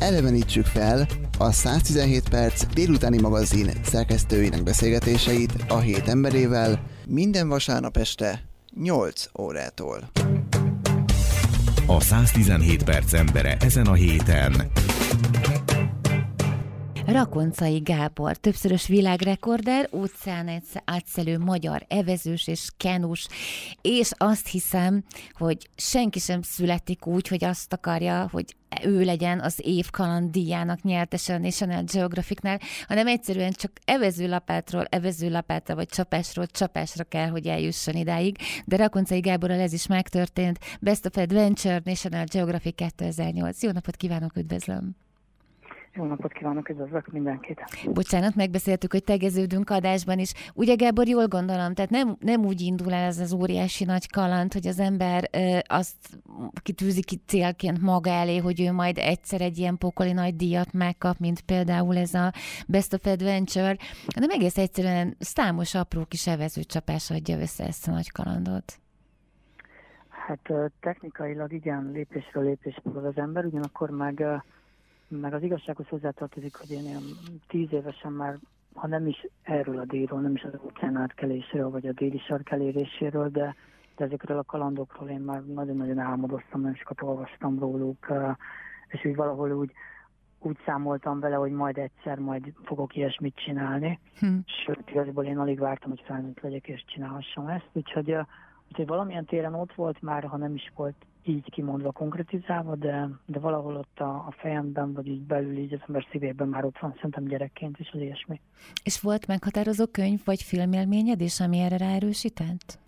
elevenítsük fel a 117 perc délutáni magazin szerkesztőinek beszélgetéseit a hét emberével minden vasárnap este 8 órától. A 117 perc embere ezen a héten Rakonczai Gábor, többszörös világrekorder, óceán átszelő magyar evezős és kenus, és azt hiszem, hogy senki sem születik úgy, hogy azt akarja, hogy ő legyen az év kalanddíjának nyertese a National Geographicnál, hanem egyszerűen csak evezőlapátról evezőlapátra, vagy csapásról csapásra kell, hogy eljusson idáig. De Rakonczai Gáborral ez is megtörtént. Best of Adventure, National Geographic 2008. Jó napot kívánok, üdvözlöm! Jó napot kívánok, üdvözlök mindenkit! Bocsánat, megbeszéltük, hogy tegeződünk adásban is. Ugye, Gábor, jól gondolom, tehát nem úgy indul el ez az óriási nagy kaland, hogy az ember azt kitűzi ki célként maga elé, hogy ő majd egyszer egy ilyen pokoli nagy díjat megkap, mint például ez a Best of Adventure, de egész egyszerűen számos apró kis evezőcsapás adja össze ezt a nagy kalandot. Hát technikailag igen, lépésről lépésről az ember, ugyanakkor meg az igazsághoz hozzátartozik, hogy én ilyen 10 évesen már, ha nem is erről a díjról, nem is az óceán átkeléséről, vagy a déli sark eléréséről, de ezekről a kalandokról én már nagyon-nagyon álmodoztam, nagyon sokat olvastam róluk, és úgy valahol úgy számoltam vele, hogy majd egyszer majd fogok ilyesmit csinálni. Sőt, igazából én alig vártam, hogy felnőtt legyek, és csinálhassam ezt. Úgyhogy valamilyen téren ott volt már, ha nem is volt így kimondva, konkretizálva, de valahol ott a fejemben, vagy így belül, így az ember szívében már ott van, szerintem gyerekként is az ilyesmi. És volt meghatározó könyv, vagy filmélményed is, ami erre ráerősített?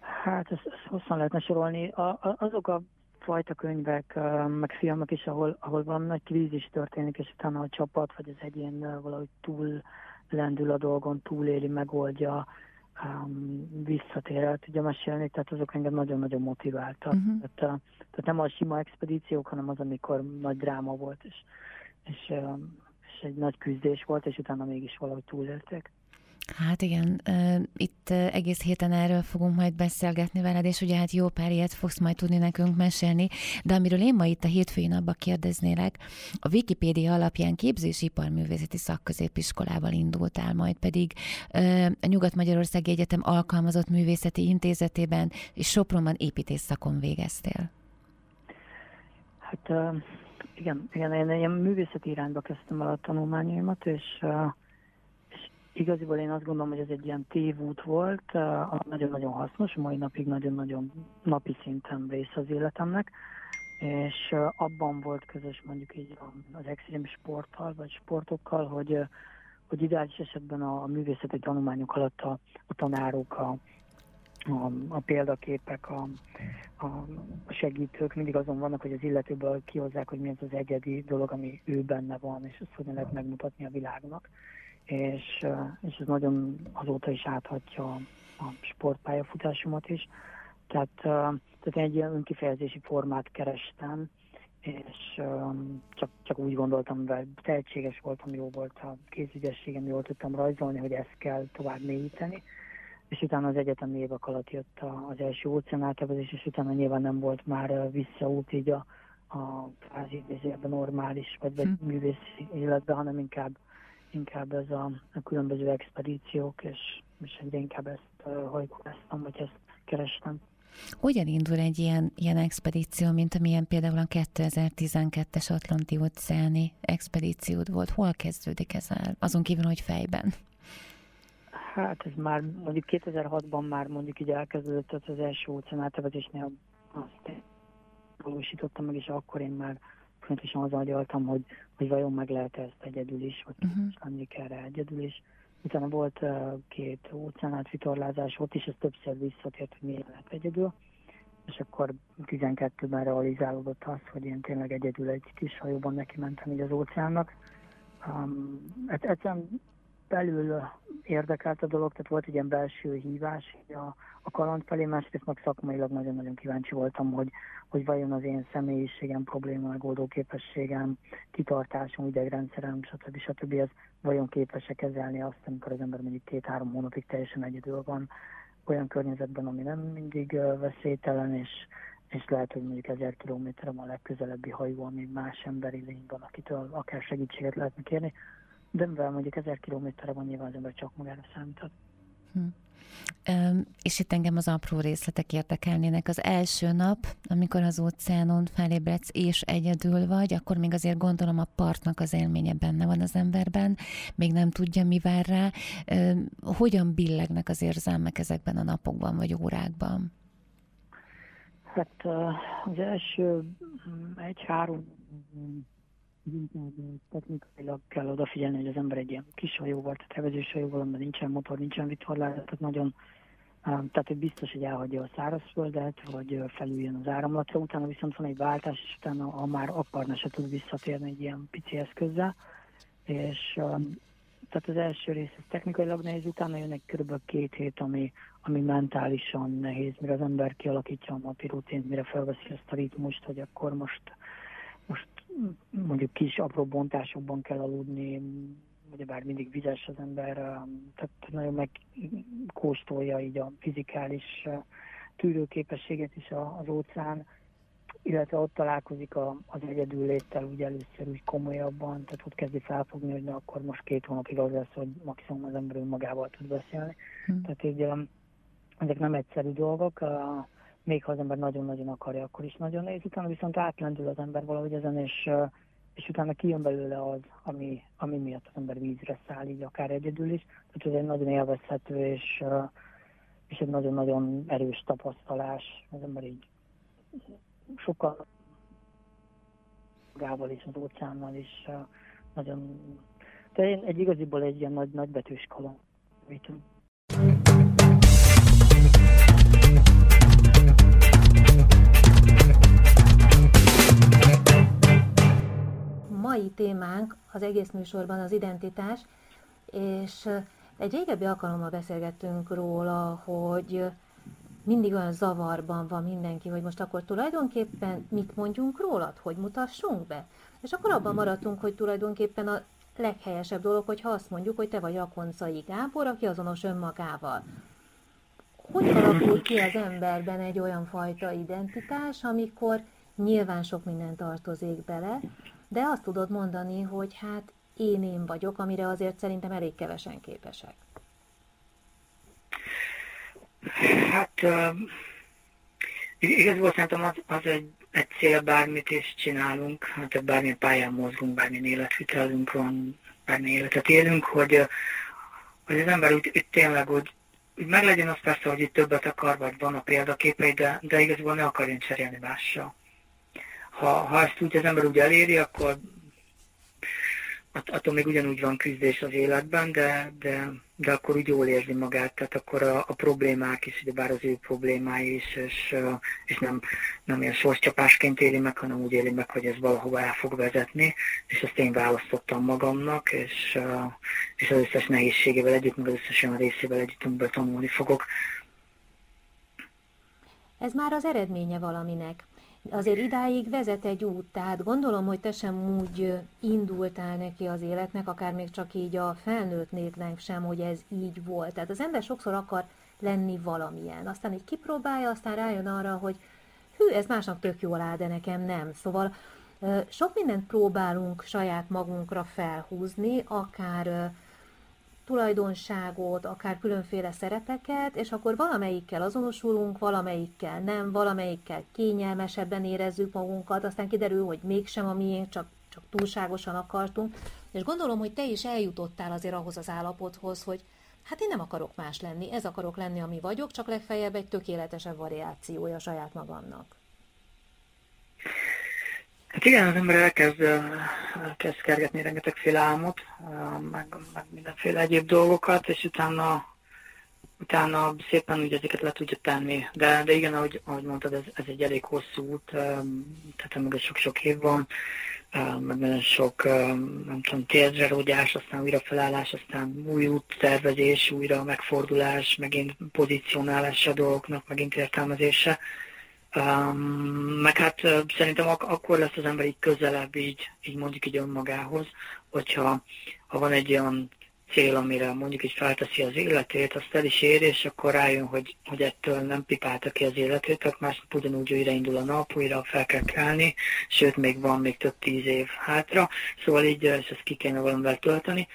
Hát ezt hosszan lehetne sorolni. Azok a fajta könyvek, meg filmek is, ahol valami nagy krízis történik, és utána a csapat, vagy az egyén valahogy túl lendül a dolgon, túléli, megoldja, visszatérre tudja mesélni, tehát azok engem nagyon-nagyon motiváltak. Uh-huh. Tehát nem a sima expedíciók, hanem az, amikor nagy dráma volt, és egy nagy küzdés volt, és utána mégis valahogy túlélték. Hát igen, itt egész héten erről fogunk majd beszélgetni veled, és ugye hát jó pár ilyet fogsz majd tudni nekünk mesélni, de amiről én ma itt a hétfői napban kérdeznélek, a Wikipédia alapján képzésiparművészeti szakközépiskolával indultál, majd pedig a Nyugat-Magyarországi Egyetem alkalmazott művészeti intézetében, és Sopronban építészszakon végeztél. Hát igen, én ilyen művészeti irányba kezdtem el a tanulmányaimat, és... Igaziból én azt gondolom, hogy ez egy ilyen tévút volt, nagyon-nagyon hasznos, mai napig nagyon-nagyon napi szinten rész az életemnek, és abban volt közös mondjuk így az extrém sporttal, vagy sportokkal, hogy ideális esetben a művészeti tanulmányok alatt a tanárok, a példaképek, a segítők mindig azon vannak, hogy az illetőből kihozzák, hogy mi az az egyedi dolog, ami ő benne van, és azt hogyan lehet megmutatni a világnak. És ez nagyon azóta is áthatja a sportpályafutásomat is. Tehát egy ilyen önkifejezési formát kerestem, és csak úgy gondoltam, hogy tehetséges voltam, jó volt a kézügyességem, jól tudtam rajzolni, hogy ezt kell tovább mélyíteni. És utána az egyetemi évek alatt jött az első óceán átevezés, és utána nyilván nem volt már visszaút így a kvázi idézőjelben normális, vagy művészi életben, hanem inkább ez a különböző expedíciók, és inkább ezt hajkoláztam, vagy ezt kerestem. Hogyan indul egy ilyen expedíció, mint amilyen például a 2012-es Atlanti-óceáni expedíciód volt? Hol kezdődik ez el? Azon kívül, hogy fejben? Hát ez már mondjuk 2006-ban már mondjuk így elkezdődött az első óceán átevezésnél, azt valósítottam meg, és akkor én már pontosan az agyaltam, hogy vajon meg lehet ezt egyedül is, vagy most lennék erre egyedül is. Utána volt 2 óceánátvitorlázás, ott is ez többször visszatért, hogy miért lehet egyedül. És akkor 12-ben realizálódott az, hogy én tényleg egyedül egy kis hajóban neki mentem így az óceánnak. Egyszerűen belül érdekelt a dolog, tehát volt egy ilyen belső hívás a kaland felé, másrészt meg szakmailag nagyon-nagyon kíváncsi voltam, hogy vajon az én személyiségem, problémamegoldó képességem, kitartásom, idegrendszerem, stb. Ez vajon képes-e kezelni azt, amikor az ember mondjuk 2-3 hónapig teljesen egyedül van olyan környezetben, ami nem mindig veszélytelen, és lehet, hogy mondjuk 1000 kilométeren a legközelebbi hajón még más emberi lény van, akitől akár segítséget lehetne kérni, de mivel mondjuk 1000 kilométerre van, nyilván az ember csak magára számíthat. És itt engem az apró részletek érdekelnének. Az első nap, amikor az óceánon felébredsz és egyedül vagy, akkor még azért gondolom a partnak az élménye benne van az emberben, még nem tudja, mi vár rá. Hogyan billegnek az érzelmek ezekben a napokban vagy órákban? Hát az első 1-3 technikailag kell odafigyelni, hogy az ember egy ilyen kis hajóval, tehát hevezős hajóval, amiben nincsen motor, nincsen vitorlás, tehát nagyon, tehát biztos, hogy elhagyja a szárazföldet, vagy felüljön az áramlatra, utána viszont van egy váltás, és utána, ha már akarna, se tud visszatérni egy ilyen pici eszközzel, és tehát az első rész technikailag nehéz, utána jönnek körülbelül 2 hét, ami mentálisan nehéz, mire az ember kialakítja a napi rutint, mire felveszi ezt a ritmust, hogy akkor most mondjuk kis apró bontásokban kell aludni, ugyebár mindig vizes az ember, tehát nagyon megkóstolja így a fizikális tűrőképességet is az óceán, illetve ott találkozik az egyedül léttel úgy először úgy komolyabban, tehát ott kezdi felfogni, hogy na, akkor most 2 hónapig az lesz, hogy maximum az ember magával tud beszélni. Tehát így ezek nem egyszerű dolgok, még ha az ember nagyon-nagyon akarja, akkor is nagyon nehéz, utána viszont átlendül az ember valahogy ezen, és utána kijön belőle az, ami miatt az ember vízre száll, így akár egyedül is. Tehát ez egy nagyon élvezhető, és egy nagyon-nagyon erős tapasztalás. Az ember így sokkal magával is, az óceánnal is nagyon... De én egy igaziból egy ilyen nagybetűs kaland. Mai témánk az egész műsorban az identitás, és egy régebbi alkalommal beszélgettünk róla, hogy mindig olyan zavarban van mindenki, hogy most akkor tulajdonképpen mit mondjunk rólad, hogy mutassunk be. És akkor abban maradtunk, hogy tulajdonképpen a leghelyesebb dolog, hogyha azt mondjuk, hogy te vagy Rakonczai Gábor, aki azonos önmagával. Hogy alakul ki az emberben egy olyan fajta identitás, amikor nyilván sok minden tartozik bele, de azt tudod mondani, hogy hát én vagyok, amire azért szerintem elég kevesen képesek. Hát igazából szerintem az egy cél, bármit is csinálunk, hát bármilyen pályán mozgunk, bármilyen életvitelünk van, bármilyen életet élünk, hogy az ember itt tényleg úgy meglegyen az persze, hogy itt többet akar, vagy van a példaképei, de igazából ne akarjon cserélni mással. Ha ezt úgy az ember úgy eléri, akkor attól még ugyanúgy van küzdés az életben, de akkor úgy jól érzi magát, tehát akkor a problémák is, bár az ő problémái is, és nem ilyen sorscsapásként éli meg, hanem úgy éli meg, hogy ez valahova el fog vezetni, és ezt én választottam magamnak, és az összes nehézségével együtt, meg az összes olyan részével együtt, amiből tanulni fogok. Ez már az eredménye valaminek. Azért idáig vezet egy út, tehát gondolom, hogy te sem úgy indultál neki az életnek, akár még csak így a felnőtt népnek sem, hogy ez így volt. Tehát az ember sokszor akar lenni valamilyen, aztán így kipróbálja, aztán rájön arra, hogy hű, ez másnak tök jól áll, de nekem nem. Szóval sok mindent próbálunk saját magunkra felhúzni, akár tulajdonságot, akár különféle szerepeket, és akkor valamelyikkel azonosulunk, valamelyikkel nem, valamelyikkel kényelmesebben érezzük magunkat, aztán kiderül, hogy mégsem a miénk, csak túlságosan akartunk. És gondolom, hogy te is eljutottál azért ahhoz az állapothoz, hogy hát én nem akarok más lenni, ez akarok lenni, ami vagyok, csak legfeljebb egy tökéletesebb variációja saját magamnak. Hát igen, az ember elkezd kergetni rengetegféle álmot, meg mindenféle egyéb dolgokat, és utána szépen úgy ezeket le tudja tenni. De igen, ahogy mondtad, ez egy elég hosszú út, tehát meg sok-sok év van, meg nagyon sok, nem tudom, térzserógyás, aztán újrafelállás, aztán új úttervezés, újra megfordulás, megint pozícionálása a dolgoknak, megint értelmezése. Meg hát szerintem akkor lesz az ember így közelebb, így mondjuk így önmagához, hogyha van egy olyan cél, amire mondjuk is felteszi az életét, azt el is ér, és akkor rájön, hogy ettől nem pipálta ki az életét, tehát másnap ugyanúgy újra indul a nap, újra fel kell kelni, sőt, még van még több 10 év hátra, szóval így ezt ki kéne valamivel tölteni,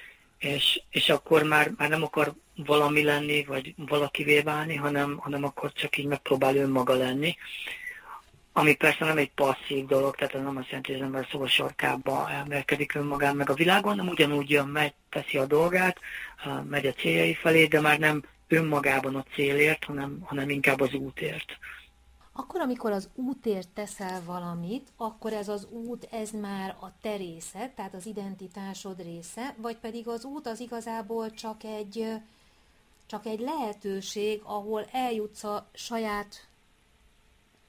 és akkor már nem akar valami lenni, vagy valakivé válni, hanem akkor csak így megpróbál önmaga lenni, ami persze nem egy passzív dolog, tehát ez nem azt jelenti, hogy az ember szóval sarkába emelkedik önmagán meg a világon, nem ugyanúgy jön, megy, teszi a dolgát, megy a céljai felé, de már nem önmagában a célért, hanem inkább az útért. Akkor, amikor az útért teszel valamit, akkor ez az út, ez már a te része, tehát az identitásod része, vagy pedig az út az igazából csak egy lehetőség, ahol eljutsz a saját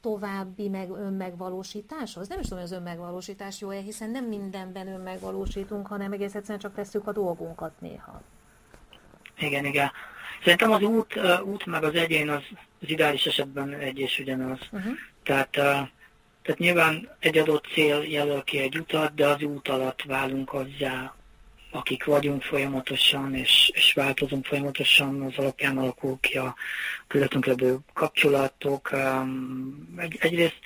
további önmegvalósításhoz? Nem is tudom, hogy az önmegvalósítás jó-e, hiszen nem mindenben önmegvalósítunk, hanem egész egyszerűen csak tesszük a dolgunkat néha. Igen. Szerintem az út meg az egyén az ideális esetben egy és ugyanaz. Uh-huh. Tehát nyilván egy adott cél jelöl ki egy utat, de az út alatt válunk azzá, akik vagyunk folyamatosan, és változunk folyamatosan, az alapján alakul ki a közöttünk levő kapcsolatok. Egyrészt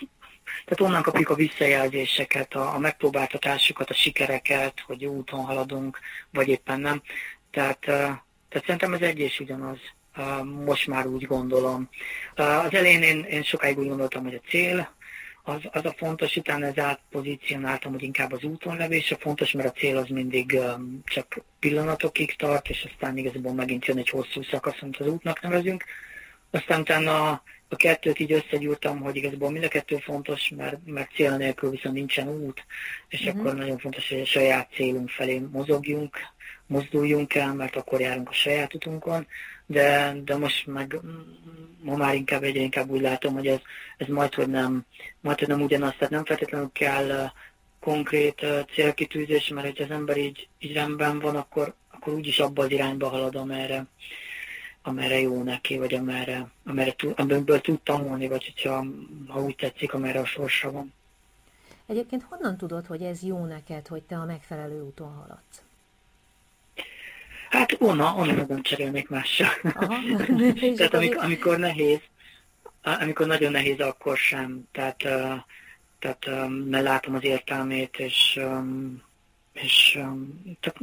tehát onnan kapjuk a visszajelzéseket, a megpróbáltatásokat, a sikereket, hogy jó úton haladunk, vagy éppen nem. Tehát szerintem ez egy és ugyanaz. Most már úgy gondolom. Az elején én sokáig úgy gondoltam, hogy a cél, az a fontos, utána ez átpozícionáltam, hogy inkább az úton levés a fontos, mert a cél az mindig csak pillanatokig tart, és aztán igazából megint jön egy hosszú szakasz, amit az útnak nevezünk. Aztán utána a kettőt így összegyúrtam, hogy igazából mind a kettő fontos, mert cél nélkül viszont nincsen út, és akkor nagyon fontos, hogy a saját célunk felé mozduljunk el, mert akkor járunk a saját utunkon, de most meg ma már inkább egyre inkább úgy látom, hogy ez majdhogy nem ugyanaz, tehát nem feltétlenül kell konkrét célkitűzés, mert hogy az ember így rendben van, akkor úgyis abba az irányba halad, amerre jó neki, vagy amerre tud tanulni, vagy ha úgy tetszik, amerre a sorsa van. Egyébként honnan tudod, hogy ez jó neked, hogy te a megfelelő úton haladsz? Hát onnan nem cserélnék mással. Tehát amikor nagyon nehéz, akkor sem. Tehát mert látom az értelmét, és tehát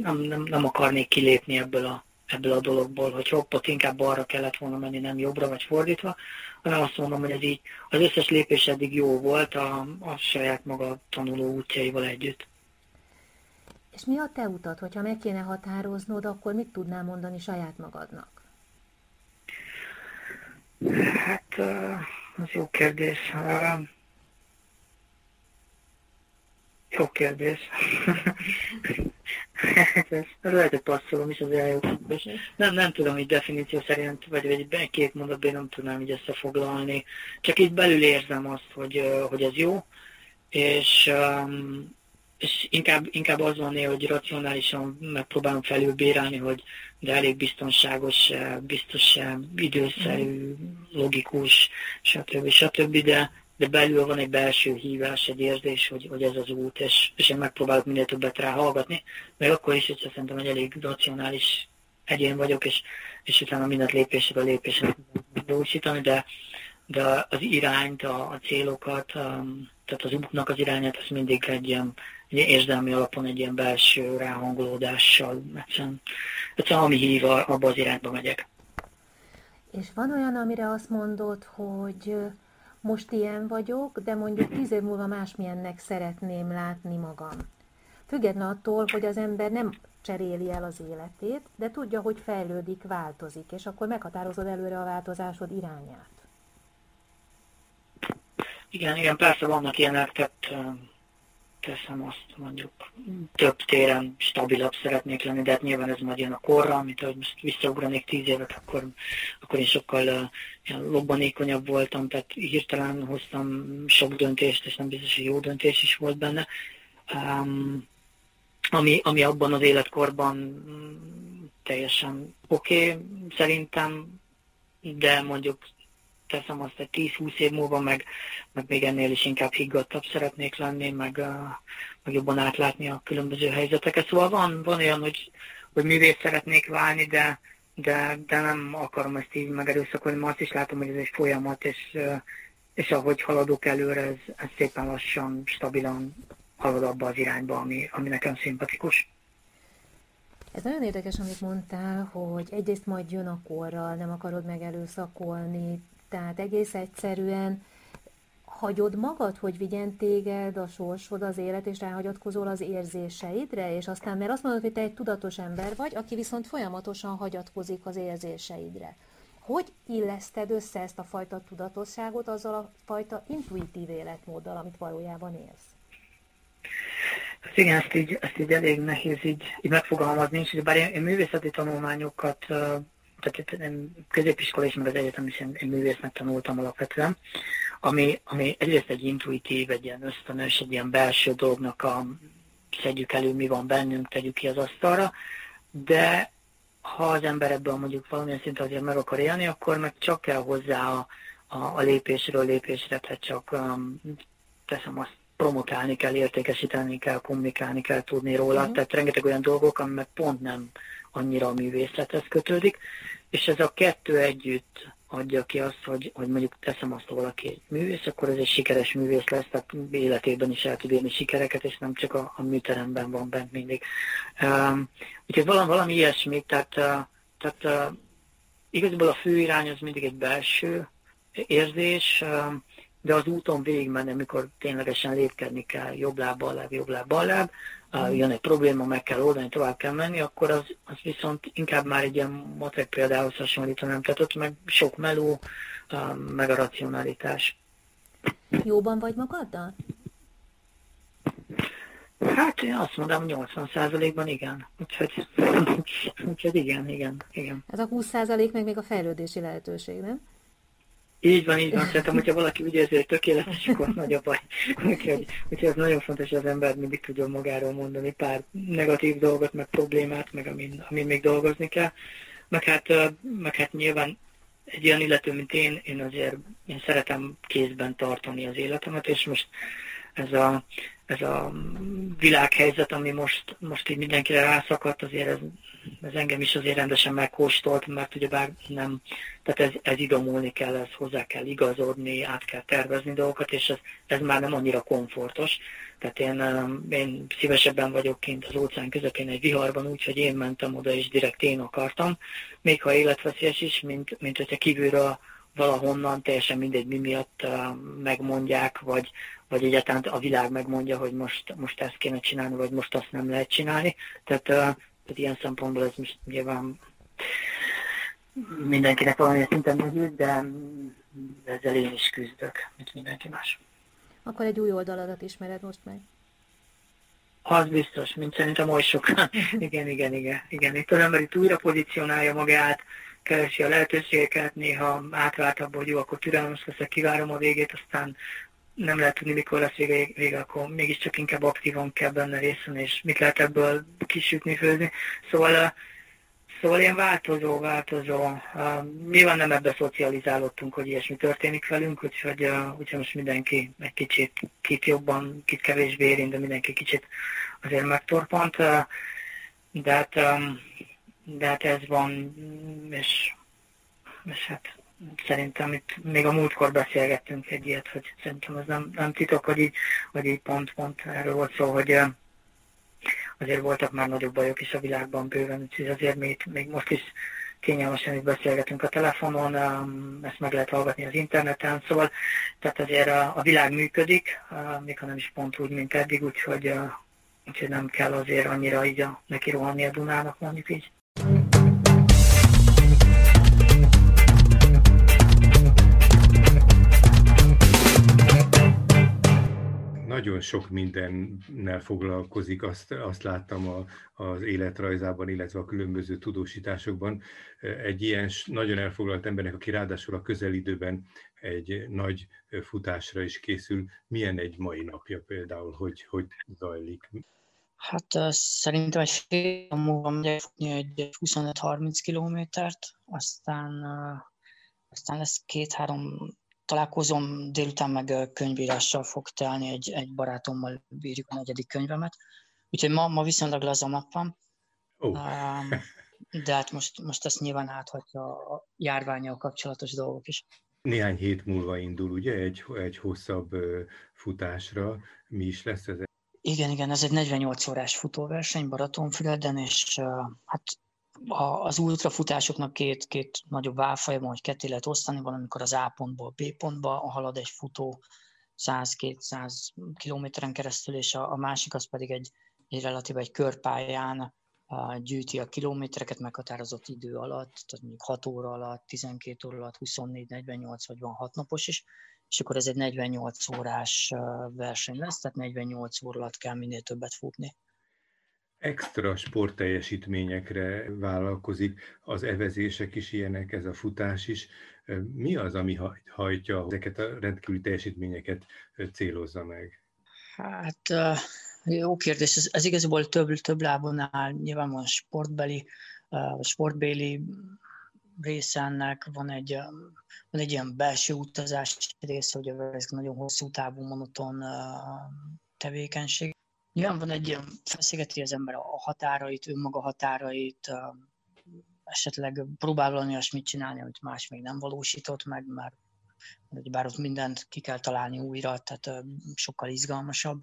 nem akarnék kilépni ebből a dologból, hogy hoppot inkább balra kellett volna menni, nem jobbra, vagy fordítva, hanem azt mondom, hogy ez így az összes lépés eddig jó volt a saját maga tanuló útjaival együtt. És mi a te utat? Hogyha meg kéne határoznod, akkor mit tudnál mondani saját magadnak? Hát, az jó kérdés. Jó kérdés. Ez lehet, hogy passzolom is, az olyan jó kérdés. Nem tudom így definíció szerint, vagy két mondatban nem tudnám így összefoglalni. Csak így belül érzem azt, hogy ez jó, és inkább az van, hogy racionálisan megpróbálom felülbírálni, hogy de elég biztonságos, biztos, időszerű, logikus, stb. De belül van egy belső hívás, egy érzés, hogy ez az út, és én megpróbálok minél többet ráhallgatni, meg akkor is, hogy szerintem egy elég racionális egyén vagyok, és utána mindent lépésre megvalósítani, de az irányt, a célokat, tehát az útnak az irányát, az mindig egy ilyen érzelmi alapon, egy ilyen belső ráhangolódással, egyszerűen ami hív, abba az irányba megyek. És van olyan, amire azt mondod, hogy most ilyen vagyok, de mondjuk 10 év múlva másmilyennek szeretném látni magam. Független attól, hogy az ember nem cseréli el az életét, de tudja, hogy fejlődik, változik, és akkor meghatározod előre a változásod irányát. Igen, persze vannak ilyenek, tehát teszem azt mondjuk több téren stabilabb szeretnék lenni, de hát nyilván ez majd jön a korra, amit ahogy most visszaugranék 10 évet, akkor én sokkal lobbanékonyabb voltam, tehát hirtelen hoztam sok döntést, és nem biztos, hogy jó döntés is volt benne, ami abban az életkorban teljesen oké, szerintem, de mondjuk teszem azt, hogy 10-20 év múlva, meg még ennél is inkább higgadtabb szeretnék lenni, meg jobban átlátni a különböző helyzeteket. Szóval van olyan, hogy hogy művész szeretnék válni, de nem akarom ezt így megerőszakolni, mert azt is látom, hogy ez egy folyamat, és ahogy haladok előre, ez szépen lassan, stabilan halad abba az irányba, ami nekem szimpatikus. Ez nagyon érdekes, amit mondtál, hogy egyrészt majd jön a korral, nem akarod megerőszakolni, tehát egész egyszerűen hagyod magad, hogy vigyen téged a sorsod, az élet, és ráhagyatkozol az érzéseidre, és aztán, mert azt mondod, hogy te egy tudatos ember vagy, aki viszont folyamatosan hagyatkozik az érzéseidre. Hogy illeszted össze ezt a fajta tudatosságot azzal a fajta intuitív életmóddal, amit valójában élsz? Igen, ezt így elég nehéz így megfogalmazni, és bár én művészeti tanulmányokat, tehát középiskolai és meg az egyetem is én művésznek tanultam alapvetően, ami egyrészt egy intuitív, egy ilyen ösztönös, egy ilyen belső dolognak szedjük elő, mi van bennünk, tegyük ki az asztalra, de ha az ember ebből mondjuk valamilyen szinte azért meg akar élni, akkor meg csak kell hozzá a lépésről lépésre, tehát csak teszem azt, promotálni kell, értékesíteni kell, kommunikálni kell, tudni róla, tehát rengeteg olyan dolgok, amiben pont nem annyira a művészethez kötődik, és ez a kettő együtt adja ki azt, hogy mondjuk teszem azt, valaki egy művész, akkor ez egy sikeres művész lesz, tehát életében is el tud érni sikereket, és nem csak a műteremben van bent mindig. Úgyhogy valami ilyesmi, tehát igazából a fő irány az mindig egy belső érzés, de az úton végigmenni, amikor ténylegesen lépkedni kell, jobb láb, bal láb, jön egy probléma, meg kell oldani, tovább kell menni, akkor az viszont inkább már egy ilyen matek példához hasonlítanám, tehát ott meg sok meló, meg a racionalitás. Jóban vagy magaddal? Hát én azt mondom, 80%-ban igen. Úgyhogy igen. Ez a 20% meg még a fejlődési lehetőség, nem? Így van. Szerintem, hogyha valaki úgy érzi, hogy tökéletes, akkor nagy a baj. Úgyhogy ez nagyon fontos, hogy az ember mindig tudjon magáról mondani pár negatív dolgot, meg problémát, meg amin még dolgozni kell. Meg hát nyilván egy ilyen illető, mint én azért én szeretem kézben tartani az életemet, és most ez a világhelyzet, ami most így mindenkire rászakadt, azért ez engem is azért rendesen megkóstolt, mert ugyebár nem, tehát ez idomulni kell, ez hozzá kell igazodni, át kell tervezni dolgokat, és ez már nem annyira komfortos. Tehát én szívesebben vagyok kint az óceán közepén egy viharban, úgyhogy én mentem oda, és direkt én akartam, még ha életveszélyes is, mint hogyha kívülről valahonnan, teljesen mindegy mi miatt megmondják, vagy egyáltalán a világ megmondja, hogy most ezt kéne csinálni, vagy most azt nem lehet csinálni. Tehát ilyen szempontból ez most nyilván mindenkinek valamilyen szinten megült, de ezzel én is küzdök, mint mindenki más. Akkor egy új oldaladat ismered most meg? Az biztos, mint szerintem oly sokan. Igen. Itt az ember itt újra pozícionálja magát, keresi a lehetőségeket, néha átvált abból, hogy jó, akkor türelmes leszek, kivárom a végét, aztán nem lehet tudni, mikor lesz vége, akkor mégiscsak inkább aktívan kell benne részen, és mit lehet ebből kisütni, főzni. Szóval ilyen változó. Nyilván nem ebbe szocializálódtunk, hogy ilyesmi történik velünk, úgyhogy most mindenki egy kicsit, kit jobban, kit kevésbé érint, de mindenki kicsit azért megtorpant. De hát ez van, és hát szerintem itt még a múltkor beszélgettünk egy ilyet, hogy szerintem ez nem titok, hogy így pont erről volt szó, hogy azért voltak már nagyobb bajok is a világban bőven, úgyhogy azért még most is kényelmesen itt beszélgetünk a telefonon, ezt meg lehet hallgatni az interneten, szóval tehát azért a világ működik, még ha nem is pont úgy, mint eddig, úgyhogy nem kell azért annyira így neki rohanni a Dunának, mondjuk így. Nagyon sok mindennel foglalkozik, azt láttam az életrajzában, illetve a különböző tudósításokban. Egy ilyen nagyon elfoglalt embernek, aki ráadásul a közelidőben egy nagy futásra is készül, milyen egy mai napja például, hogy zajlik? Hát szerintem egy fél múlva megyek futni egy 25-30 kilométert, aztán lesz 2-3 találkozom, délután meg könyvírással fog telni, egy barátommal bírjuk a negyedik könyvemet. Úgyhogy ma viszonylag laza nap van. De hát most ezt nyilván áthatja a járvánnyal kapcsolatos dolgok is. Néhány hét múlva indul, ugye, egy hosszabb futásra. Mi is lesz ez? Igen, ez egy 48 órás futóverseny Balatonfüreden, és hát az ultrafutásoknak két nagyobb válfolyama, hogy ketté lehet osztani, valamikor az A pontból B pontba halad egy futó 100-200 kilométeren keresztül, és a másik az pedig egy relatív egy körpályán gyűjti a kilométereket meghatározott idő alatt, tehát mondjuk 6 óra alatt, 12 óra alatt, 24, 48 vagy van 6 napos is, és akkor ez egy 48 órás verseny lesz, tehát 48 óra alatt kell minél többet futni. Extra sportteljesítményekre vállalkozik, az evezések is ilyenek, ez a futás is. Mi az, ami hajtja, hogy ezeket a rendkívüli teljesítményeket célozza meg? Hát jó kérdés, ez igazából több lábon áll, nyilván van sportbéli része ennek, van egy ilyen belső utazás része, ugye ez nagyon hosszú távú monoton tevékenység. Nyilván van egy ilyen, feszegeti az ember a határait, önmaga határait, esetleg próbál olyasmit csinálni, amit más még nem valósított meg, mert bár ott mindent ki kell találni újra, tehát sokkal izgalmasabb,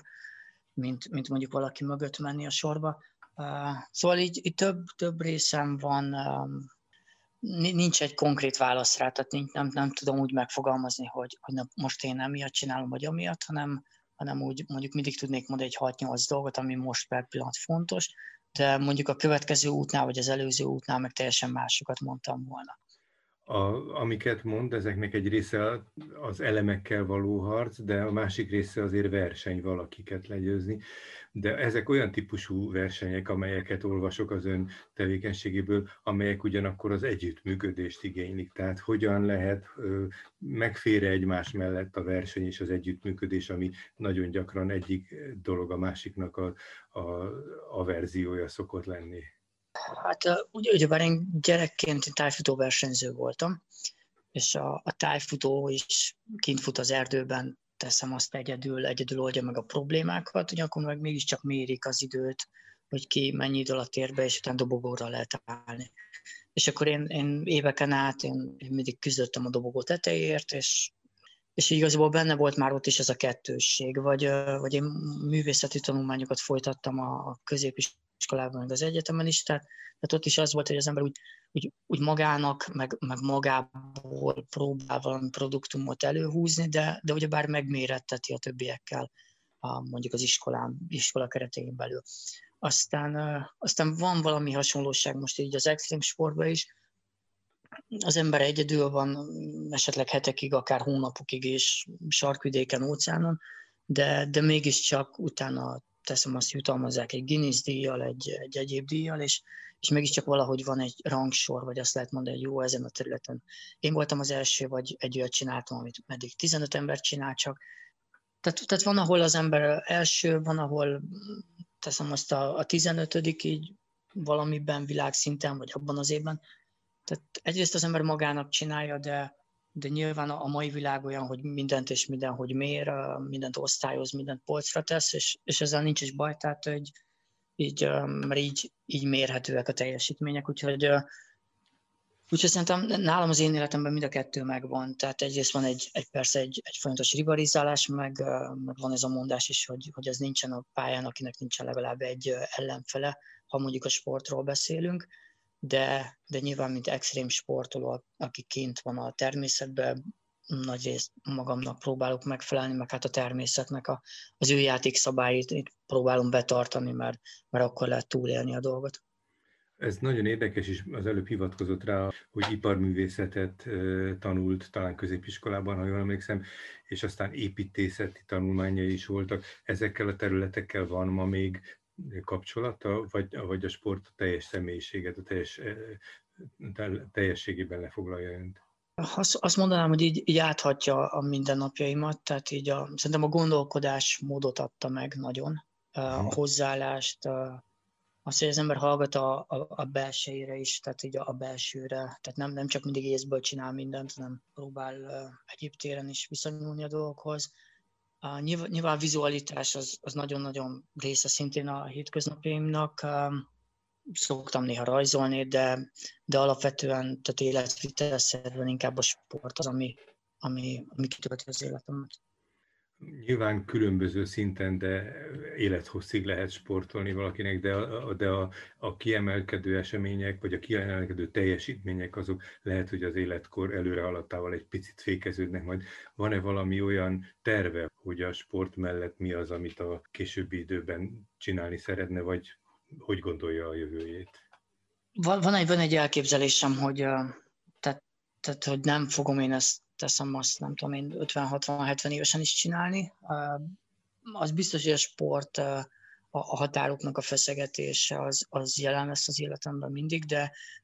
mint mondjuk valaki mögött menni a sorba. Szóval így több részem van, nincs egy konkrét válasz rá, tehát nem tudom úgy megfogalmazni, hogy most én emiatt csinálom, vagy amiatt, hanem úgy mondjuk mindig tudnék mondani egy 6-8 dolgot, ami most per pillanat fontos, de mondjuk a következő útnál, vagy az előző útnál meg teljesen másokat mondtam volna. Amiket mond, ezeknek egy része az elemekkel való harc, de a másik része azért verseny, valakiket legyőzni. De ezek olyan típusú versenyek, amelyeket olvasok az ön tevékenységéből, amelyek ugyanakkor az együttműködést igénylik. Tehát hogyan lehet megférni egymás mellett a verseny és az együttműködés, ami nagyon gyakran egyik dolog a másiknak a verziója szokott lenni. Hát ugyebár én gyerekként tájfutó versenyző voltam, és a tájfutó is kint fut az erdőben, teszem azt egyedül oldja meg a problémákat, ugyanakkor meg mégiscsak mérik az időt, hogy ki mennyi idő alatt ér be, és utána dobogóra lehet állni. És akkor én éveken át én mindig küzdöttem a dobogó tetejéért, és igazából benne volt már ott is ez a kettősség, vagy én művészeti tanulmányokat folytattam a középiskolában, meg az egyetemen is, tehát ott is az volt, hogy az ember úgy magának, meg magából próbál valami produktumot előhúzni, de ugyebár megméretteti a többiekkel, mondjuk az iskola keretein belül. Aztán van valami hasonlóság most így az extrém sportban is. Az ember egyedül van, esetleg hetekig, akár hónapokig és sarkvidéken, óceánon, de mégiscsak utána teszem azt, jutalmazzák egy Guinness díjjal, egy egyéb díjjal, és mégiscsak valahogy van egy rangsor, vagy azt lehet mondani, hogy jó, ezen a területen én voltam az első, vagy egy olyat csináltam, amit eddig 15 ember csinál csak. Tehát van, ahol az ember első, van, ahol teszem azt a 15-dik így valamiben világszinten, vagy abban az évben. Tehát egyrészt az ember magának csinálja, de nyilván a mai világ olyan, hogy mindent és mindenhogy mér, mindent osztályoz, mindent polcra tesz, és ezzel nincs is baj, tehát így mérhetőek a teljesítmények, úgyhogy szerintem nálam az én életemben mind a kettő megvan, tehát egyrészt van persze egy folyamatos rivalizálás, meg van ez a mondás is, hogy ez nincsen a pályán, akinek nincsen legalább egy ellenfele, ha mondjuk a sportról beszélünk, de nyilván, mint extrém sportoló, aki kint van a természetben, nagyrészt magamnak próbálok megfelelni, meg hát a természetnek az ő játékszabályait próbálom betartani, mert akkor lehet túlélni a dolgot. Ez nagyon érdekes, és az előbb hivatkozott rá, hogy iparművészetet tanult, talán középiskolában, ha jól emlékszem, és aztán építészeti tanulmányai is voltak. Ezekkel a területekkel van ma még kapcsolata, vagy a sport teljes személyiséget, a teljességében lefoglalja önt? Azt mondanám, hogy így áthatja a mindennapjaimat, tehát így szerintem a gondolkodásmódot adta meg nagyon, a hozzáállást, azt, hogy az ember hallgat a belseire is, tehát így a belsőre, tehát nem csak mindig észből csinál mindent, hanem próbál egyéb téren is viszonyulni a dolgokhoz. Nyilván a vizualitás az nagyon-nagyon része szintén a hétköznapjaimnak. szoktam néha rajzolni, de alapvetően, tehát életvitelszerűen inkább a sport az, ami kitölti az életemet. Nyilván különböző szinten, de élethosszig lehet sportolni valakinek, de a kiemelkedő események, vagy a kiemelkedő teljesítmények azok lehet, hogy az életkor előre haladtával egy picit fékeződnek majd. Van-e valami olyan terve, hogy a sport mellett mi az, amit a későbbi időben csinálni szeretne, vagy hogy gondolja a jövőjét? Van egy elképzelésem, hogy, hogy nem fogom én ezt teszem azt, nem tudom én, 50-60-70 évesen is csinálni. Az biztos, hogy a sport, a határoknak a feszegetése az jelen lesz az életemben mindig,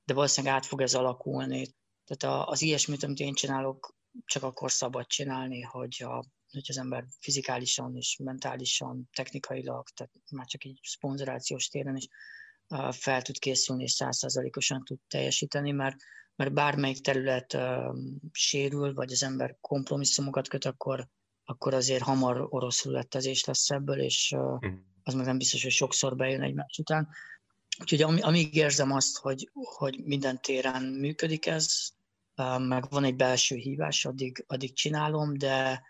de valószínűleg át fog ez alakulni. Tehát az ilyesmit, amit én csinálok, csak akkor szabad csinálni, hogy az ember fizikálisan és mentálisan, technikailag, tehát már csak így szponzorációs téren is fel tud készülni és 100%-osan tud teljesíteni, mert bármelyik terület sérül, vagy az ember kompromisszumokat köt, akkor azért hamar orosz rulettezés lesz ebből, és az meg nem biztos, hogy sokszor bejön egymás után. Úgyhogy amíg érzem azt, hogy minden téren működik ez, meg van egy belső hívás, addig csinálom, de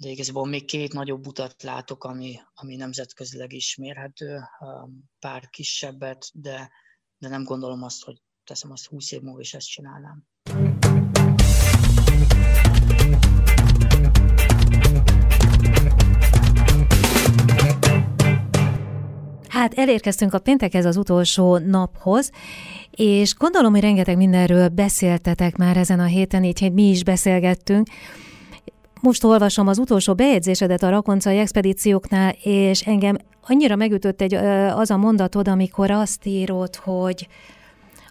igazából még két nagyobb utat látok, ami nemzetközileg is mérhető, pár kisebbet, de nem gondolom azt, hogy teszem azt 20 év múlva, és ezt csinálnám. Hát elérkeztünk a péntekhez, az utolsó naphoz, és gondolom, hogy rengeteg mindenről beszéltetek már ezen a héten, így mi is beszélgettünk. Most olvasom az utolsó bejegyzésedet a Rakonczai expedícióknál, és engem annyira megütött az a mondatod, amikor azt írod, hogy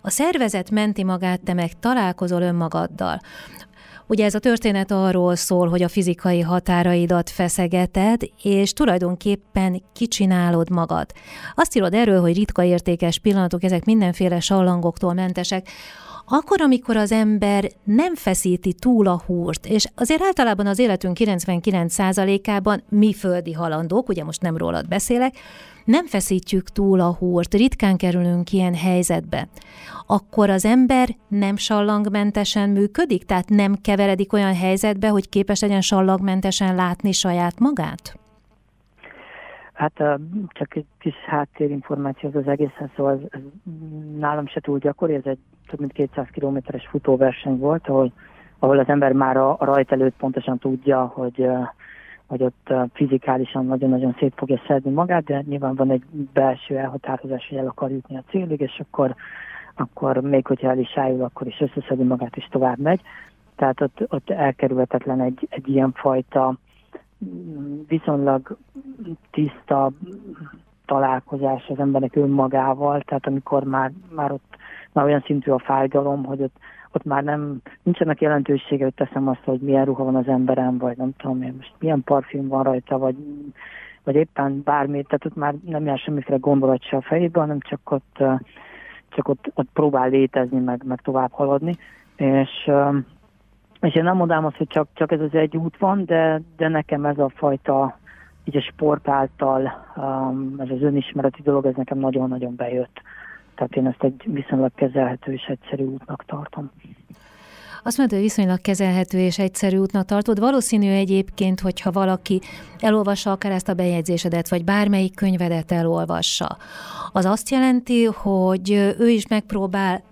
a szervezet menti magát, te meg találkozol önmagaddal. Ugye ez a történet arról szól, hogy a fizikai határaidat feszegeted, és tulajdonképpen kicsinálod magad. Azt írod erről, hogy ritka értékes pillanatok, ezek mindenféle sallangoktól mentesek. Akkor, amikor az ember nem feszíti túl a húrt, és azért általában az életünk 99%-ában mi földi halandók, ugye most nem rólad beszélek, nem feszítjük túl a húrt, ritkán kerülünk ilyen helyzetbe, akkor az ember nem sallangmentesen működik, tehát nem keveredik olyan helyzetbe, hogy képes legyen sallangmentesen látni saját magát? Hát csak egy kis háttérinformáció az egészen, szóval ez nálam se túl gyakori, ez egy több mint 200 kilométeres futóverseny volt, ahol az ember már a rajt előtt pontosan tudja, hogy ott fizikálisan nagyon-nagyon szét fogja szedni magát, de nyilván van egy belső elhatározás, hogy el akar jutni a célig, és akkor még hogyha el is állul, akkor is összeszedi magát, és tovább megy. Tehát ott elkerülhetetlen egy ilyenfajta viszonylag tiszta találkozás az embernek önmagával, tehát amikor már ott már olyan szintű a fájdalom, hogy ott már nincsenek jelentősége, hogy teszem azt, hogy milyen ruha van az emberem, vagy nem tudom én, most milyen parfüm van rajta, vagy éppen bármi, tehát ott már nem jár semmiféle gondolat se a fejében, hanem csak ott próbál létezni, meg tovább haladni, és én nem mondám azt, hogy csak ez az egy út van, de nekem ez a fajta, így a sport által, ez az önismereti dolog, ez nekem nagyon-nagyon bejött. Tehát én ezt egy viszonylag kezelhető és egyszerű útnak tartom. Azt mondod, hogy viszonylag kezelhető és egyszerű útnak tartod. Valószínű egyébként, hogyha valaki elolvassa akár ezt a bejegyzésedet, vagy bármelyik könyvedet elolvassa, az azt jelenti, hogy ő is megpróbál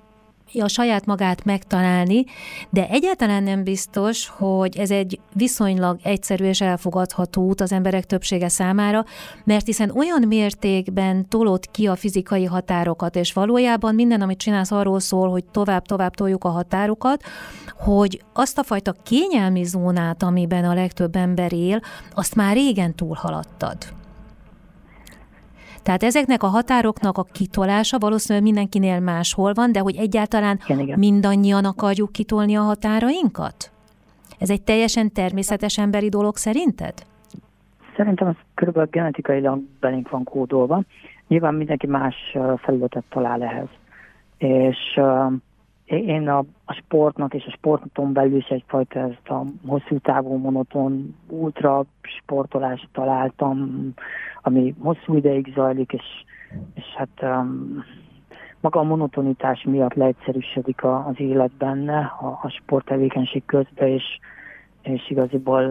a saját magát megtalálni, de egyáltalán nem biztos, hogy ez egy viszonylag egyszerű és elfogadható út az emberek többsége számára, mert hiszen olyan mértékben tolod ki a fizikai határokat, és valójában minden, amit csinálsz, arról szól, hogy tovább toljuk a határokat, hogy azt a fajta kényelmi zónát, amiben a legtöbb ember él, azt már régen túlhaladtad. Tehát ezeknek a határoknak a kitolása valószínűleg mindenkinél máshol van, de hogy egyáltalán igen. Mindannyian akarjuk kitolni a határainkat? Ez egy teljesen természetes emberi dolog szerinted? Szerintem ez körülbelül genetikailag belénk van kódolva. Nyilván mindenki más felületet talál ehhez. És én a sportnak és a sporton belül is egyfajta ezt a hosszú távú monoton ultra sportolást találtam, ami hosszú ideig zajlik, és hát maga a monotonitás miatt leegyszerűsödik az élet benne, a sporttevékenység közben, és igaziból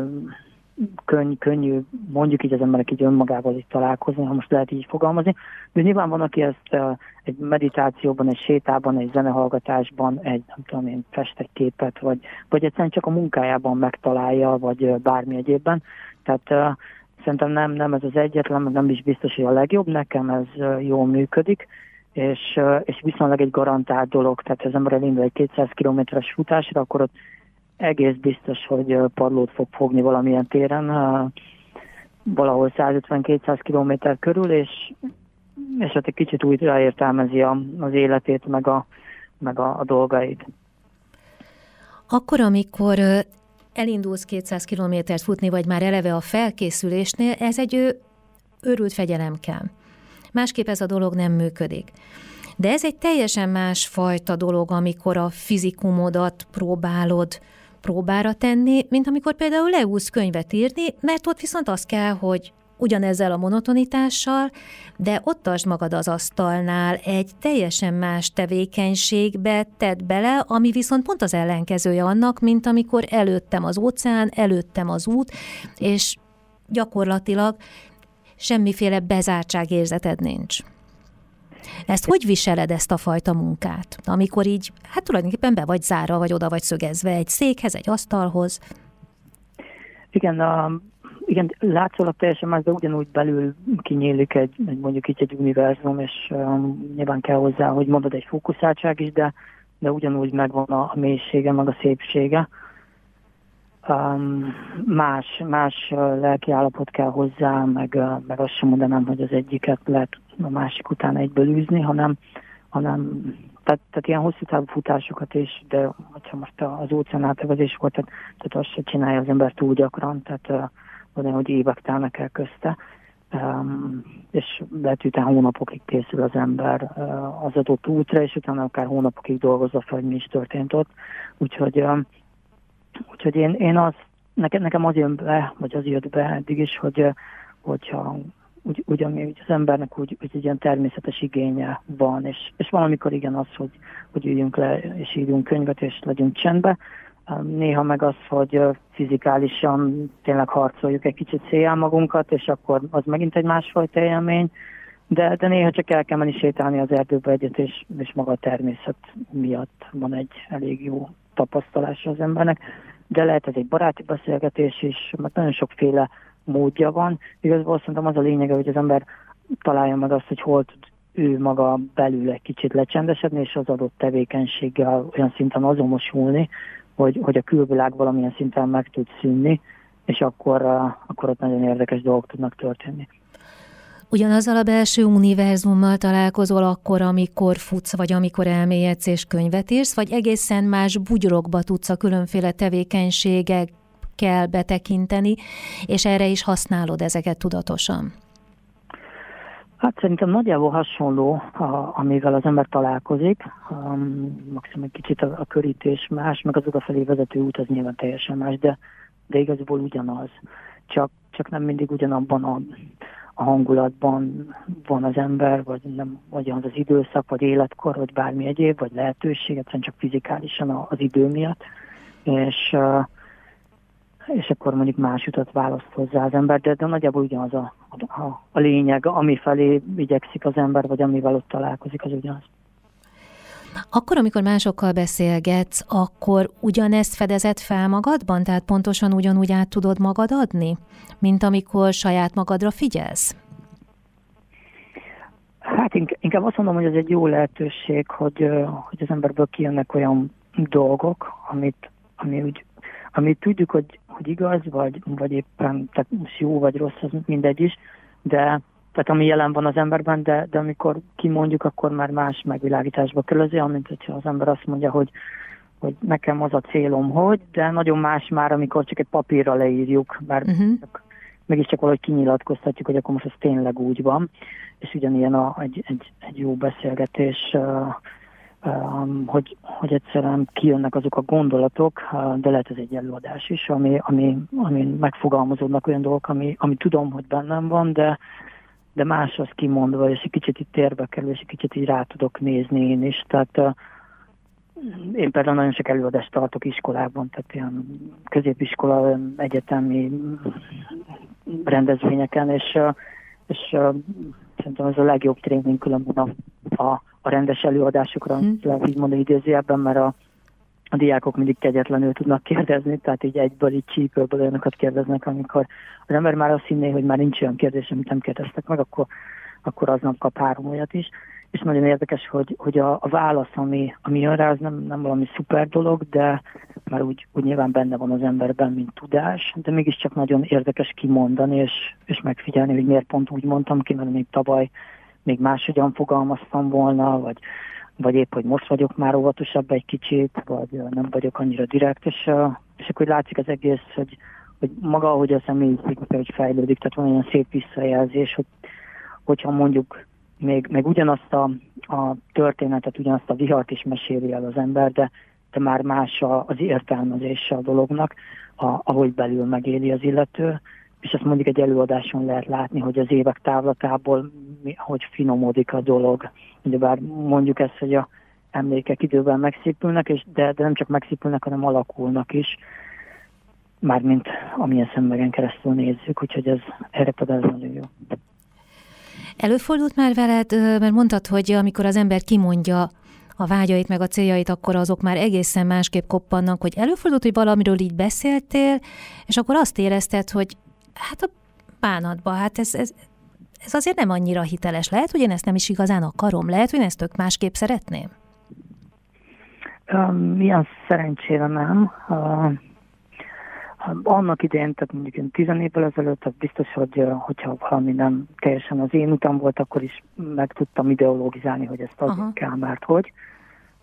könnyű, mondjuk így az emberek így önmagával is találkozni, ha most lehet így fogalmazni. De nyilván van, aki ezt egy meditációban, egy sétában, egy zenehallgatásban, egy nem tudom én, fest egy képet, vagy egyszerűen csak a munkájában megtalálja, vagy bármi egyébben. Tehát szerintem nem ez az egyetlen, nem is biztos, hogy a legjobb, nekem ez jól működik, és viszonylag egy garantált dolog, tehát ha az ember elindul egy 200 kilométeres futásra, akkor ott egész biztos, hogy padlót fog fogni valamilyen téren, valahol 150-200 kilométer körül, és hát egy kicsit újraértelmezi az életét, meg a dolgait. Akkor, amikor elindulsz 200 kilométert futni, vagy már eleve a felkészülésnél, ez egy őrült fegyelem kell. Másképp ez a dolog nem működik. De ez egy teljesen másfajta dolog, amikor a fizikumodat próbálod próbára tenni, mint amikor például leülsz könyvet írni, mert ott viszont az kell, hogy ugyanezzel a monotonitással, de ott tartsd magad az asztalnál, egy teljesen más tevékenységbe tedd bele, ami viszont pont az ellenkezője annak, mint amikor előttem az óceán, előttem az út, és gyakorlatilag semmiféle bezártságérzeted nincs. Ezt hogy viseled, ezt a fajta munkát? Amikor így, hát tulajdonképpen be vagy zárva, vagy oda vagy szögezve egy székhez, egy asztalhoz. Igen, látszólag teljesen más, de ugyanúgy belül kinyílik egy mondjuk itt egy univerzum, és nyilván kell hozzá, hogy mondod, egy fókuszáltság is, de ugyanúgy megvan a mélysége, meg a szépsége. Más lelki állapot kell hozzá, meg azt sem mondanám, hogy az egyiket lehet a másik után egyből űzni, hanem tehát ilyen hosszú távú futásokat is, de ha most az óceán átevezés volt, tehát azt se csinálja az ember túl gyakran, tehát olyan, hogy évek telnek el közte, és lehet, hogy utána hónapokig készül az ember az adott útra, és utána akár hónapokig dolgozza fel, hogy mi is történt ott. Úgyhogy én nekem az jön be, vagy az jött be eddig is, hogyha ami az embernek úgy egy ilyen természetes igénye van, és valamikor igen az, hogy üljünk le, és írjunk könyvet, és legyünk csendbe. Néha meg az, hogy fizikálisan tényleg harcoljuk egy kicsit széjjel magunkat, és akkor az megint egy másfajta élmény, de néha csak el kell menni sétálni az erdőbe egyet, és maga a természet miatt van egy elég jó tapasztalása az embernek, de lehet ez egy baráti beszélgetés is, mert nagyon sokféle módja van. Igazából szerintem az a lényege, hogy az ember találja meg azt, hogy hol tud ő maga belül egy kicsit lecsendesedni, és az adott tevékenységgel olyan szinten azonosulni, hogy a külvilág valamilyen szinten meg tud szűnni, és akkor ott nagyon érdekes dolgok tudnak történni. Ugyanazzal a belső univerzummal találkozol akkor, amikor futsz, vagy amikor elmélyedsz és könyvet írsz, vagy egészen más bugyrokba tudsz a különféle tevékenységekkel betekinteni, és erre is használod ezeket tudatosan? Hát szerintem nagyjából hasonló, amivel az ember találkozik. Maximum egy kicsit a körítés más, meg az odafelé vezető út az nyilván teljesen más, de igazából ugyanaz. Csak nem mindig ugyanabban a hangulatban van az ember, vagy nem az időszak, vagy életkor, vagy bármi egyéb, vagy lehetőség, egyszerűen csak fizikálisan az idő miatt. És akkor mondjuk más utat választ hozzá az ember, de nagyjából ugyanaz a lényeg, amifelé igyekszik az ember, vagy amivel ott találkozik, az ugyanaz. Akkor, amikor másokkal beszélgetsz, akkor ugyanezt fedezed fel magadban? Tehát pontosan ugyanúgy át tudod magad adni, mint amikor saját magadra figyelsz? Hát inkább azt mondom, hogy ez egy jó lehetőség, hogy az emberből kijönnek olyan dolgok, amit tudjuk, hogy igaz, vagy éppen tehát jó vagy rossz, az mindegy is, de tehát ami jelen van az emberben, de amikor kimondjuk, akkor már más megvilágításba kerül, amint hogyha az ember azt mondja, hogy nekem az a célom, hogy, de nagyon más már, amikor csak egy papírra leírjuk, bár mégiscsak valahogy kinyilatkoztatjuk, hogy akkor most ez tényleg úgy van, és ugyanilyen egy jó beszélgetés, hogy egyszerűen kijönnek azok a gondolatok, de lehet ez egy előadás is, ami megfogalmazódnak olyan dolgok, ami tudom, hogy bennem van, de de máshoz kimondva, és egy kicsit itt térbe kerül, és egy kicsit így rá tudok nézni én is. Tehát én például nagyon sok előadást tartok iskolában, tehát ilyen középiskola, egyetemi rendezvényeken, és szerintem ez a legjobb tréning különben a rendes előadásokra, lehet így mondani idézőjelben, mert a diákok mindig kegyetlenül tudnak kérdezni, tehát így egyből, így csípőből olyanokat kérdeznek, amikor az ember már azt hinné, hogy már nincs olyan kérdés, amit nem kérdeztek meg, akkor aznap kap 3 olyat is. És nagyon érdekes, hogy a válasz, ami jön rá, az nem valami szuper dolog, de már úgy nyilván benne van az emberben, mint tudás, de mégiscsak nagyon érdekes kimondani, és megfigyelni, hogy miért pont úgy mondtam ki, mert még tavaly még máshogyan fogalmaztam volna, vagy épp, hogy most vagyok már óvatosabb egy kicsit, vagy nem vagyok annyira direkt, és akkor látszik az egész, hogy maga, ahogy a személy hogy fejlődik, tehát van olyan szép visszajelzés, hogyha mondjuk még ugyanazt a történetet, ugyanazt a vihart is meséli el az ember, de már más az értelmezése a dolognak, ahogy belül megéli az illető, és ezt mondjuk egy előadáson lehet látni, hogy az évek távlatából hogy finomodik a dolog. Ugyebár mondjuk ezt, hogy a emlékek időben megszépülnek, de nem csak megszépülnek, hanem alakulnak is, mármint amilyen szemüvegen keresztül nézzük, úgyhogy erre például nagyon jó. Előfordult már veled, mert mondtad, hogy amikor az ember kimondja a vágyait meg a céljait, akkor azok már egészen másképp koppannak, hogy előfordult, hogy valamiről így beszéltél, és akkor azt érezted, hogy hát a bánatba, hát ez azért nem annyira hiteles. Lehet, hogy én ezt nem is igazán akarom, lehet, hogy én ezt tök másképp szeretném? Ilyen szerencsére nem. Annak idején, tehát mondjuk 10 évvel ezelőtt, tehát biztos, hogyha valami nem teljesen az én utam volt, akkor is meg tudtam ideologizálni, hogy ezt azért kell, mert hogy.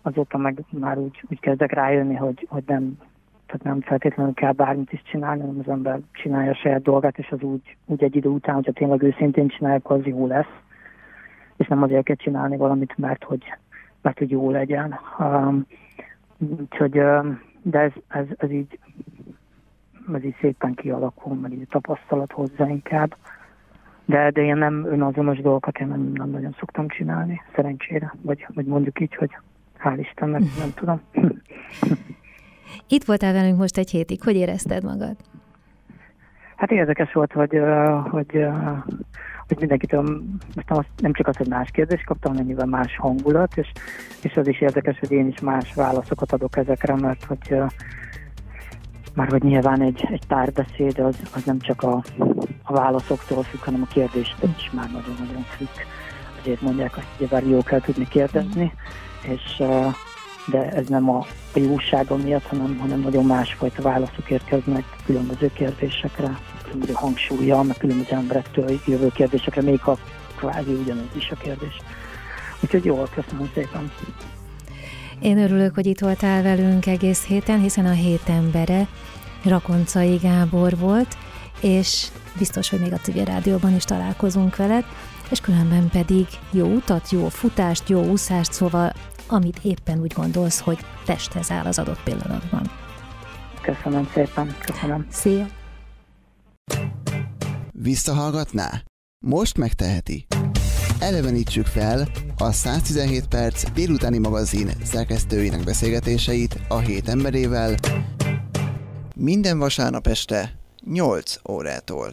Azóta meg már úgy kezdek rájönni, hogy nem, tehát nem feltétlenül kell bármit is csinálni, hanem az ember csinálja a saját dolgát, és az úgy egy idő után, hogyha tényleg őszintén csinálják, az jó lesz. És nem azért kell csinálni valamit, mert hogy jó legyen. Úgyhogy, de ez így... ez így szépen kialakul, meg így tapasztalat hozzá inkább. De én nem önazonos dolgokat én nem nagyon szoktam csinálni, szerencsére. Vagy mondjuk így, hogy hál' Istennek, nem tudom. Itt voltál velünk most egy hétig. Hogy érezted magad? Hát érdekes volt, hogy mindenkitől nem csak az, hogy más kérdést kaptam, hanem nyilván más hangulat, és az is érdekes, hogy én is más válaszokat adok ezekre, mert hogy... Már hogy nyilván egy párbeszéd az nem csak a válaszoktól függ, hanem a kérdéstől is már nagyon-nagyon függ. Azért mondják azt, hogy bár jó kell tudni kérdezni, de ez nem a jósága miatt, hanem nagyon másfajta válaszok érkeznek különböző kérdésekre, különböző hangsúlya, meg különböző emberektől jövő kérdésekre, még ha kvázi ugyanaz is a kérdés. Úgyhogy jól, köszönöm szépen! Én örülök, hogy itt voltál velünk egész héten, hiszen a hét embere Rakonczai Gábor volt, és biztos, hogy még a Civil Rádióban is találkozunk veled, és különben pedig jó utat, jó futást, jó úszást, szóval amit éppen úgy gondolsz, hogy testhez áll az adott pillanatban. Köszönöm szépen, köszönöm. Szia! Visszahallgatná? Most megteheti. Elevenítsük fel a 117 perc délutáni magazin szerkesztőinek beszélgetéseit a hét emberével minden vasárnap este 8 órától.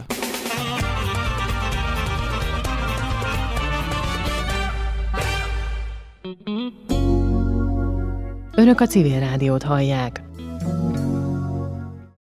Önök a Civil Rádiót hallják.